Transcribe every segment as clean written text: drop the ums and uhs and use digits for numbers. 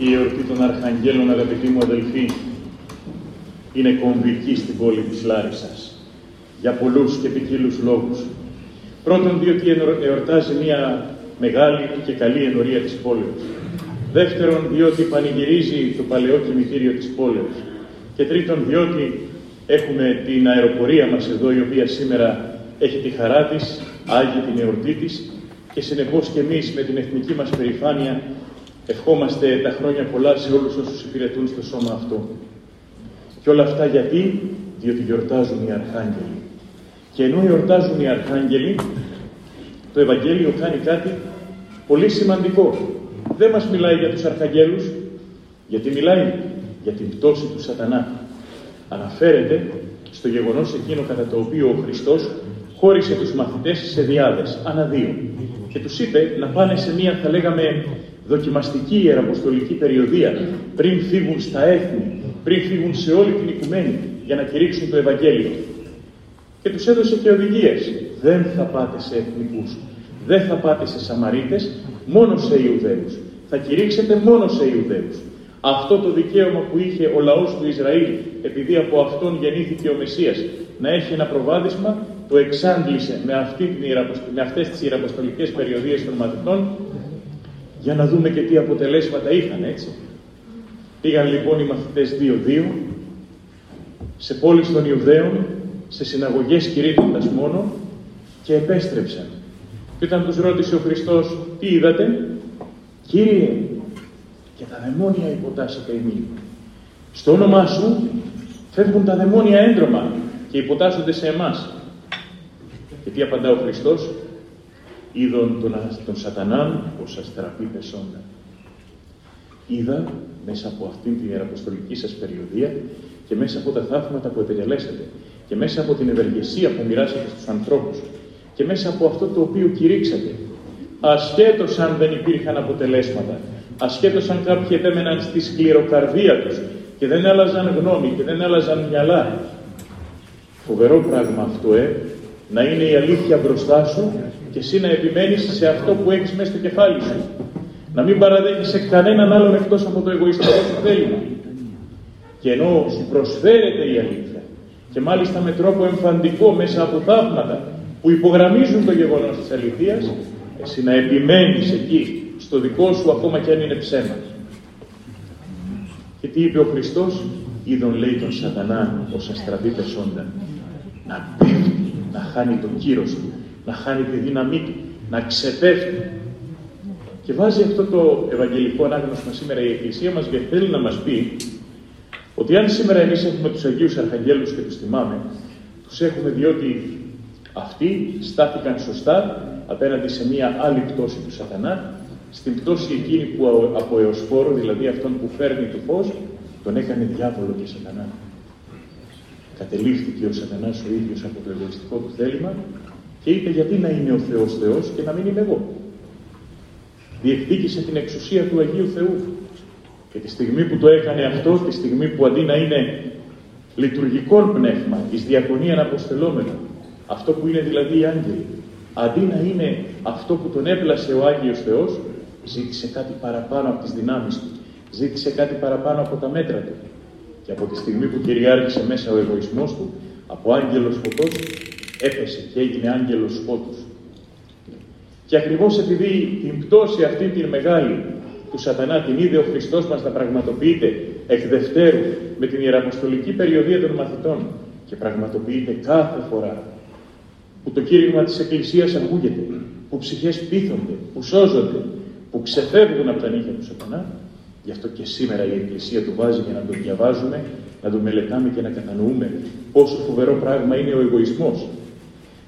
Η εορτή των Αρχαγγέλων, αγαπητοί μου αδελφοί, είναι κομβική στην πόλη της Λάρισας, για πολλούς και ποικίλους λόγους. Πρώτον, διότι εορτάζει μια μεγάλη και καλή ενορία της πόλεως. Δεύτερον, διότι πανηγυρίζει το παλαιό κημητήριο της πόλεως. Και τρίτον, διότι έχουμε την αεροπορία μας εδώ, η οποία σήμερα έχει τη χαρά της, άγει την εορτή της, και συνεπώς και εμείς με την εθνική μας περηφάνεια ευχόμαστε τα χρόνια πολλά σε όλους όσους υπηρετούν στο σώμα αυτό. Και όλα αυτά γιατί? Διότι γιορτάζουν οι Αρχάγγελοι. Και ενώ γιορτάζουν οι Αρχάγγελοι, το Ευαγγέλιο κάνει κάτι πολύ σημαντικό. Δεν μας μιλάει για τους Αρχαγγέλους. Γιατί μιλάει? Για την πτώση του Σατανά. Αναφέρεται στο γεγονός εκείνο κατά το οποίο ο Χριστός χώρισε τους μαθητές σε διάδες, αναδύο. Και τους είπε να πάνε σε μία, θα λέγαμε, δοκιμαστική ιεραποστολική περιοδία, πριν φύγουν στα έθνη, πριν φύγουν σε όλη την οικουμένη, για να κηρύξουν το Ευαγγέλιο. Και τους έδωσε και οδηγίες. Δεν θα πάτε σε εθνικούς, δεν θα πάτε σε Σαμαρίτες, μόνο σε Ιουδαίους. Θα κηρύξετε μόνο σε Ιουδαίους. Αυτό το δικαίωμα που είχε ο λαός του Ισραήλ, επειδή από αυτόν γεννήθηκε ο Μεσσίας, να έχει ένα προβάδισμα, το εξάντλησε με αυτές τις ιεραποστολικές περιοδίες των μαθητών, για να δούμε και τι αποτελέσματα είχαν, έτσι. Πήγαν λοιπόν οι μαθητές 2-2, σε πόλεις των Ιουδαίων, σε συναγωγές κηρύττοντας μόνο, και επέστρεψαν. Και όταν τους ρώτησε ο Χριστός, τι είδατε? Κύριε, και τα δαιμόνια υποτάσσεται ημί. Στο όνομά σου φεύγουν τα δαιμόνια έντρωμα και υποτάσσονται σε εμάς. Και τι απαντά ο Χριστός? Είδον τον Σατανάν ως αστραπή πεσόντα. Είδα μέσα από αυτήν την ιεραποστολική σας περιοδία και μέσα από τα θαύματα που επιτελέσατε και μέσα από την ευεργεσία που μοιράσατε στους ανθρώπους και μέσα από αυτό το οποίο κηρύξατε, ασχέτως αν δεν υπήρχαν αποτελέσματα, ασχέτως αν κάποιοι επέμεναν στη σκληροκαρδία τους και δεν άλλαζαν γνώμη και δεν άλλαζαν μυαλά. Φοβερό πράγμα αυτό, να είναι η αλήθεια μπροστά σου και εσύ να επιμένεις σε αυτό που έχεις μέσα στο κεφάλι σου. Να μην παραδέχεσαι κανέναν άλλον εκτός από το εγωιστικό σου θέλημα. Και ενώ σου προσφέρεται η αλήθεια, και μάλιστα με τρόπο εμφαντικό μέσα από θαύματα που υπογραμμίζουν το γεγονός της αληθείας, εσύ να επιμένεις εκεί, στο δικό σου, ακόμα κι αν είναι ψέμα. Και τι είπε ο Χριστός? Είδον, λέει, τον Σατανά ως αστραπή πεσόντα. Να πέφτει, να χάνει το κύρος του, να χάνει τη δύναμή του, να ξεπέφτει. Και βάζει αυτό το ευαγγελικό ανάγνωσμα σήμερα η Εκκλησία μας, γιατί θέλει να μας πει ότι αν σήμερα εμείς έχουμε τους Αγίους Αρχαγγέλους και τους θυμάμαι, τους έχουμε διότι αυτοί στάθηκαν σωστά απέναντι σε μία άλλη πτώση του Σατανά, στην πτώση εκείνη που από Εωσφόρο, δηλαδή αυτόν που φέρνει το φως, τον έκανε διάβολο και Σατανά. Κατελήφθηκε ο Σατανάς ο ίδιος από το εγωιστικό του θέλημα και είπε γιατί να είναι ο Θεός Θεός και να μην είμαι εγώ. Διεκδίκησε την εξουσία του Αγίου Θεού. Και τη στιγμή που το έκανε αυτό, τη στιγμή που αντί να είναι λειτουργικό πνεύμα, εις διακονίαν αποστελόμενο, αυτό που είναι δηλαδή οι άγγελοι, αντί να είναι αυτό που τον έπλασε ο Άγιος Θεός, ζήτησε κάτι παραπάνω από τις δυνάμεις του, ζήτησε κάτι παραπάνω από τα μέτρα του. Και από τη στιγμή που κυριάρχησε μέσα ο εγωισμός του, από άγγελος φωτός, έπεσε και έγινε άγγελος φώτος. Και ακριβώς επειδή την πτώση αυτή την μεγάλη του Σατανά την είδε ο Χριστός μας να πραγματοποιείται εκ δευτέρου με την ιεραποστολική περιοδία των μαθητών και πραγματοποιείται κάθε φορά που το κήρυγμα της Εκκλησίας ακούγεται, που ψυχές πείθονται, που σώζονται, που ξεφεύγουν από τα νύχια του Σατανά, γι' αυτό και σήμερα η Εκκλησία του βάζει για να το διαβάζουμε, να το μελετάμε και να κατανοούμε πόσο φοβερό πράγμα είναι ο εγωισμός.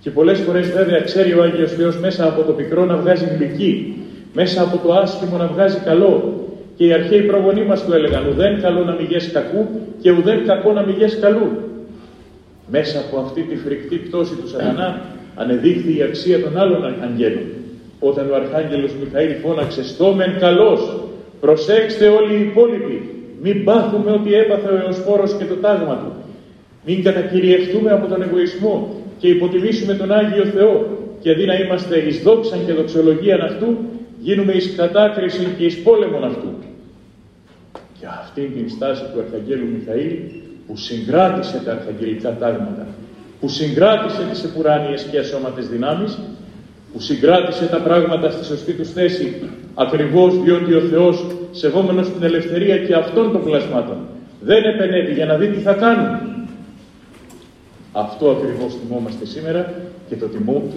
Και πολλές φορές βέβαια ξέρει ο Άγιος Θεός μέσα από το πικρό να βγάζει γλυκή, μέσα από το άσχημο να βγάζει καλό. Και οι αρχαίοι προγονείς μας του έλεγαν: ουδέν καλό να μηγές κακού και ουδέν κακό να μηγές καλού. Μέσα από αυτή τη φρικτή πτώση του Σατανά ανεδείχθη η αξία των άλλων Αρχαγγέλων. Όταν ο Αρχάγγελος Μιχαήλ φώναξε: στόμεν καλός, προσέξτε όλοι οι υπόλοιποι, μην πάθουμε ότι έπαθε ο Εωσφόρος και το τάγμα του. Μην κατακυριευτούμε από τον εγωισμό και υποτιμήσουμε τον Άγιο Θεό και αντί να είμαστε εις δόξαν και δοξολογίαν αυτού, γίνουμε εις κατάκριση και εις πόλεμον αυτού. και αυτή την στάση του Αρχαγγέλου Μιχαήλ που συγκράτησε τα αρχαγγελικά τάγματα, που συγκράτησε τις επουράνιες και ασώματες δυνάμεις, που συγκράτησε τα πράγματα στη σωστή τους θέση, ακριβώς διότι ο Θεός, σεβόμενος την ελευθερία και αυτών των πλασμάτων, δεν επενέβη για να δει τι θα κάνουν. Αυτό ακριβώς τιμόμαστε σήμερα και το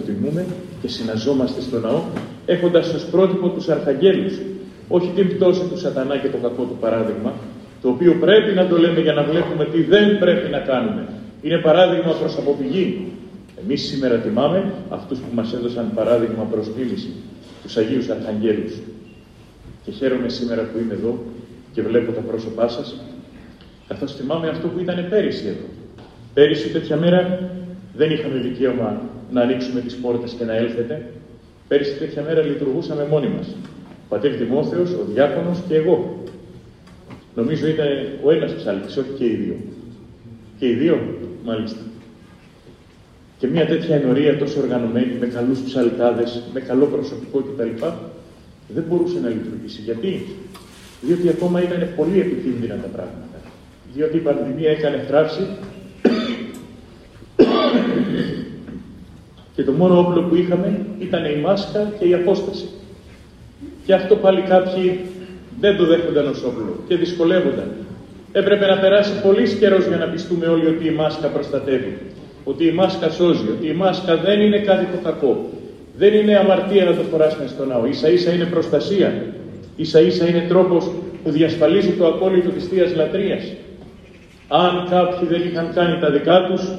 τιμούμε και συναζόμαστε στο ναό, έχοντας ως πρότυπο τους αρχαγγέλους, όχι την πτώση του σατανά και το κακό του παράδειγμα, το οποίο πρέπει να το λέμε για να βλέπουμε τι δεν πρέπει να κάνουμε. Είναι παράδειγμα προς αποφυγή. Εμείς σήμερα τιμάμε αυτούς που μας έδωσαν παράδειγμα προς τίμηση, τους Αγίους Αρχαγγέλους. Και χαίρομαι σήμερα που είμαι εδώ και βλέπω τα πρόσωπά σας, καθώς θυμάμαι αυτό που ήταν πέρυσι εδώ. Πέρυσι τέτοια μέρα δεν είχαμε δικαίωμα να ανοίξουμε τις πόρτες και να έλθετε. Πέρυσι τέτοια μέρα λειτουργούσαμε μόνοι μας. Ο πατήρ Δημόθεος, ο διάκονος και εγώ. Νομίζω ήταν ο ένας ψάλτης, όχι και οι δύο. Και οι δύο, μάλιστα. Και μια τέτοια ενορία τόσο οργανωμένη, με καλούς ψαλτάδες, με καλό προσωπικό κτλ. Δεν μπορούσε να λειτουργήσει. Γιατί? Διότι ακόμα ήταν πολύ επικίνδυνα τα πράγματα. Διότι η πανδημία έκανε θράψη και το μόνο όπλο που είχαμε ήταν η μάσκα και η απόσταση. Και αυτό πάλι κάποιοι δεν το δέχονταν ως όπλο και δυσκολεύονταν. Έπρεπε να περάσει πολύς καιρός για να πιστούμε όλοι ότι η μάσκα προστατεύει, ότι η μάσκα σώζει, ότι η μάσκα δεν είναι κάτι το κακό. Δεν είναι αμαρτία να το φοράσουμε στο ναό. Ίσα-ίσα είναι προστασία. Ίσα-ίσα είναι τρόπος που διασφαλίζει το απόλυτο της Θείας Λατρείας. Αν κάποιοι δεν είχαν κάνει τα δικά τους,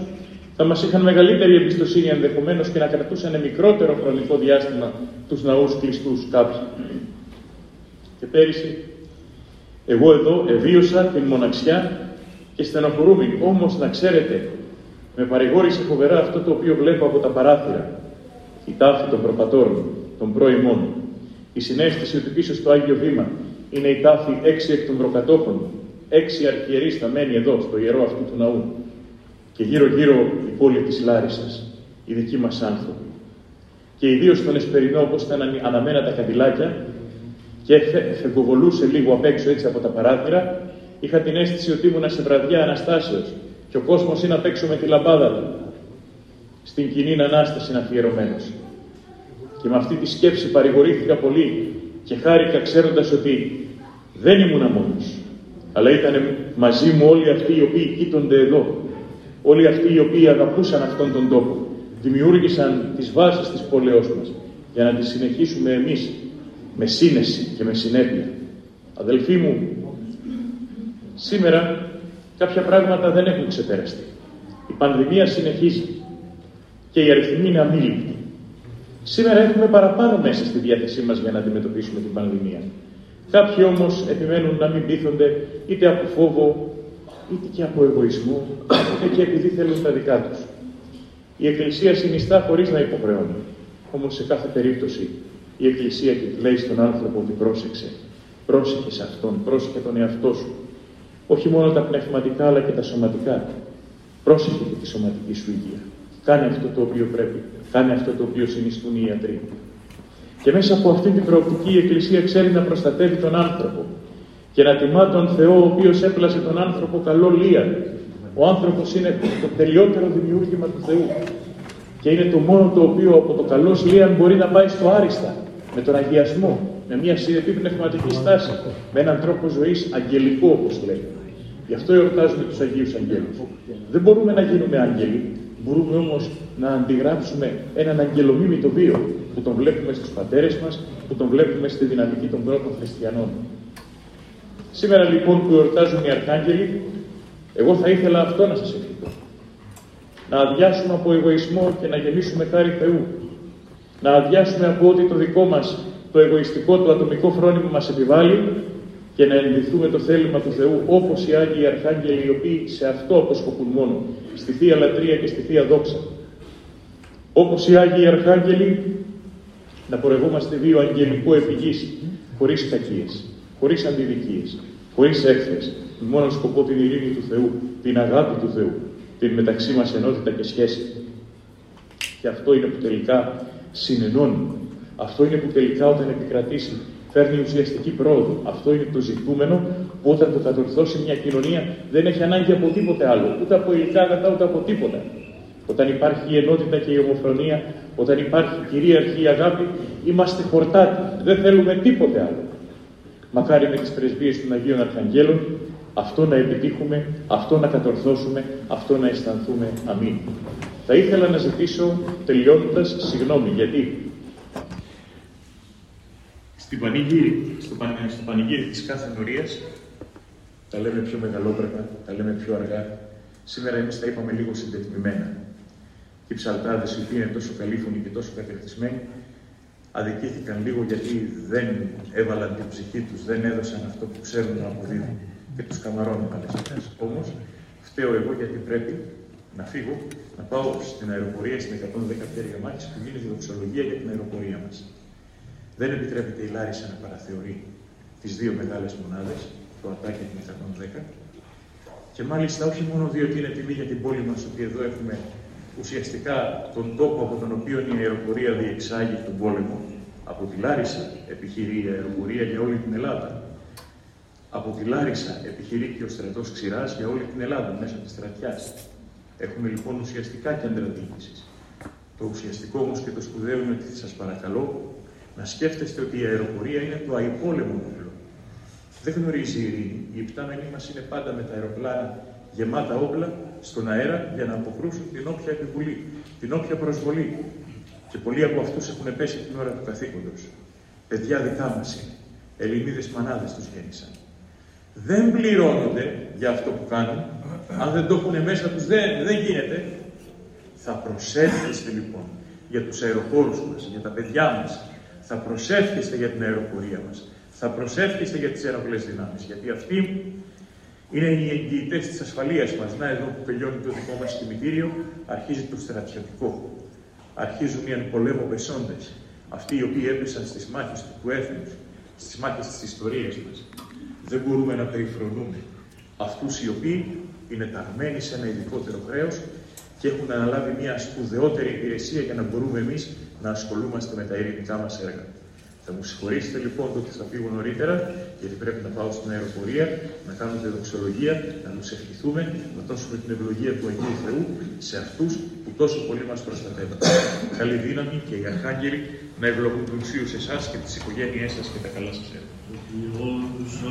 θα μας είχαν μεγαλύτερη εμπιστοσύνη ενδεχομένως και να κρατούσαν μικρότερο χρονικό διάστημα τους ναούς κλειστούς κάποιοι. Και πέρυσι, εγώ εδώ εβίωσα την μοναξιά και στενοχωρούμην. Όμως να ξέρετε, με παρηγόρησε φοβερά αυτό το οποίο βλέπω από τα παράθυρα. Η τάφη των προπατόρων, των πρώιμων. Η συνέστηση ότι πίσω στο Άγιο Βήμα είναι η τάφη 6 εκ των προκατόχων. 6 αρχιερείς σταμένοι εδώ, στο ιερό αυτού του ναού. Και γύρω-γύρω η πόλη της Λάρισας, οι δικοί μας άνθρωποι. Και ιδίως στον Εσπερινό, όπως ήταν αναμένα τα καντιλάκια, και φεγκοβολούσε λίγο απ' έξω έτσι από τα παράθυρα, είχα την αίσθηση ότι ήμουνα σε βραδιά Αναστάσεως και ο κόσμος είναι απ' έξω με τη λαμπάδα του. Στην κοινή Ανάσταση είναι αφιερωμένος. Και με αυτή τη σκέψη παρηγορήθηκα πολύ και χάρηκα ξέροντας ότι δεν ήμουνα μόνος, αλλά ήταν μαζί μου όλοι αυτοί οι οποίοι κοίτονται εδώ, όλοι αυτοί οι οποίοι αγαπούσαν αυτόν τον τόπο, δημιούργησαν τις βάσεις της πόλεως μας για να τις συνεχίσουμε εμείς με σύνεση και με συνέπεια. Αδελφοί μου, σήμερα κάποια πράγματα δεν έχουν ξεπεραστεί. Η πανδημία συνεχίζει και η αριθμοί είναι αμήλικτη. Σήμερα έχουμε παραπάνω μέσα στη διάθεσή μας για να αντιμετωπίσουμε την πανδημία. Κάποιοι όμως επιμένουν να μην πείθονται είτε από φόβο, είτε και από εγωισμό, είτε και επειδή θέλουν τα δικά τους. Η Εκκλησία συνιστά χωρίς να υποχρεώνει. Όμως σε κάθε περίπτωση η Εκκλησία λέει στον άνθρωπο ότι πρόσεξε. Πρόσεχε σε αυτόν, πρόσεχε τον εαυτό σου. Όχι μόνο τα πνευματικά αλλά και τα σωματικά. Πρόσεχε και τη σωματική σου υγεία. Κάνε αυτό το οποίο πρέπει. Κάνε αυτό το οποίο συνιστούν οι ιατροί. Και μέσα από αυτή την προοπτική η Εκκλησία ξέρει να προστατεύει τον άνθρωπο και να τιμά τον Θεό ο οποίος έπλασε τον άνθρωπο καλό λία. Ο άνθρωπος είναι το τελειότερο δημιούργημα του Θεού και είναι το μόνο το οποίο από το καλό λία μπορεί να πάει στο άριστα, με τον αγιασμό, με μια συνεπή πνευματική στάση, με έναν τρόπο ζωής αγγελικό όπως λέμε. Γι' αυτό εορτάζουμε τους Αγίους Αγγέλους. Δεν μπορούμε να γίνουμε άγγελοι, μπορούμε όμως να αντιγράψουμε έναν αγγελομίμητο βίο που τον βλέπουμε στους πατέρες μας, που τον βλέπουμε στη δυναμική των πρώτων χριστιανών. Σήμερα λοιπόν που εορτάζουν οι Αρχάγγελοι, εγώ θα ήθελα αυτό να σας ευχηθώ. Να αδειάσουμε από εγωισμό και να γεμίσουμε χάρη Θεού. Να αδειάσουμε από ό,τι το δικό μας, το εγωιστικό, το ατομικό φρόνημα μας επιβάλλει και να ενδυθούμε το θέλημα του Θεού όπως οι Άγιοι Αρχάγγελοι, οι οποίοι σε αυτό αποσκοπούν μόνο, στη Θεία Λατρεία και στη Θεία Δόξα. Όπως οι Άγιοι Αρχάγγελοι, να πορευόμαστε βίο αγγελικό επί γης, χωρίς κακίες, χωρίς αντιδικίες, χωρίς έχθρες, με μόνο σκοπό την ειρήνη του Θεού, την αγάπη του Θεού, την μεταξύ μας ενότητα και σχέση. Και αυτό είναι που τελικά συνενώνει. Αυτό είναι που τελικά όταν επικρατήσει φέρνει ουσιαστική πρόοδο. Αυτό είναι το ζητούμενο που όταν το θα διορθώσει μια κοινωνία δεν έχει ανάγκη από τίποτε άλλο, ούτε από υλικά αγαθά, ούτε από τίποτα. Όταν υπάρχει η ενότητα και η ομοφρονία, όταν υπάρχει η κυρίαρχη η αγάπη, είμαστε χορτάτοι, δεν θέλουμε τίποτε άλλο. Μακάρι με τις πρεσβείες των Αγίων Αρχαγγέλων, αυτό να επιτύχουμε, αυτό να κατορθώσουμε, αυτό να αισθανθούμε. Αμήν. Θα ήθελα να ζητήσω τελειώνοντας συγγνώμη, γιατί στο πανηγύρι της κάθε νορίας τα λέμε πιο μεγαλόπρεπα, τα λέμε πιο αργά. Σήμερα εμείς τα είπαμε λίγο συντετιμημένα. Και οι ψαλτάδες, οι οποίοι είναι τόσο καλήφωνοι και τόσο κατευθυσμένοι, αδικήθηκαν λίγο γιατί δεν έβαλαν την ψυχή τους, δεν έδωσαν αυτό που ξέρουν να αποδίδουν. Και τους καμαρώνουν αλεσίδες. Όμως, φταίω εγώ γιατί πρέπει να φύγω, να πάω στην αεροπορία, στην 110η ΠΜ που γίνεται δοξολογία για την αεροπορία μας. Δεν επιτρέπεται η Λάρισα να παραθεωρεί τις δύο μεγάλες μονάδες, το ΑΤΑΚ και την 110. Και μάλιστα όχι μόνο διότι είναι τιμή για την πόλη μας, ότι εδώ έχουμε ουσιαστικά τον τόπο από τον οποίο η αεροπορία διεξάγει τον πόλεμο. Από τη Λάρισα επιχειρεί η αεροπορία για όλη την Ελλάδα. Από τη Λάρισα επιχειρεί και ο στρατός Ξηράς για όλη την Ελλάδα, μέσα της στρατιάς. Έχουμε λοιπόν ουσιαστικά κέντρα διοίκησης. Το ουσιαστικό όμως και το σπουδαίο είναι ότι σας παρακαλώ να σκέφτεστε ότι η αεροπορία είναι το αϊπόλεμο όπλο. Δεν γνωρίζει η ειρήνη. Οι υπτάμενοι μας είναι πάντα με τα αεροπλάνα γεμάτα όπλα στον αέρα για να αποκρούσουν την όποια επιβολή, την όποια προσβολή. Και πολλοί από αυτούς έχουν πέσει την ώρα του καθήκοντος. Παιδιά δικά μας είναι. Ελληνίδες μανάδες τους γέννησαν. Δεν πληρώνονται για αυτό που κάνουν. Αν δεν το έχουν μέσα τους, δεν γίνεται. Θα προσεύχεστε λοιπόν για τους αεροπόρους μας, για τα παιδιά μας. Θα προσεύχεστε για την αεροπορία μας. Θα προσεύχεστε για τις αεροπλές δυνάμεις. Γιατί αυτοί είναι οι εγγυητές της ασφαλείας μας. Να, εδώ που τελειώνει το δικό μας κημητήριο, αρχίζει το στρατιωτικό. Αρχίζουν οι ανπολέμοπεσόντες. Αυτοί οι οποίοι έπεσαν στις μάχες του έθνους, στις μάχες της ιστορίας μας. Δεν μπορούμε να περιφρονούμε αυτούς οι οποίοι είναι ταγμένοι σε ένα ειδικότερο χρέος και έχουν αναλάβει μια σπουδαιότερη υπηρεσία για να μπορούμε εμείς να ασχολούμαστε με τα ειρηνικά μας έργα. Θα μου συγχωρήσετε λοιπόν το ότι θα φύγω νωρίτερα, γιατί πρέπει να πάω στην αεροπορία, να κάνω τη δοξολογία, να τους ευχηθούμε, να δώσουμε την ευλογία του Αγίου Θεού σε αυτούς που τόσο πολύ μας προστατεύουν. Καλή δύναμη και οι Αρχάγγελοι να ευλογούν τους ίους εσάς και τις οικογένειές σας και τα καλά σας έργα.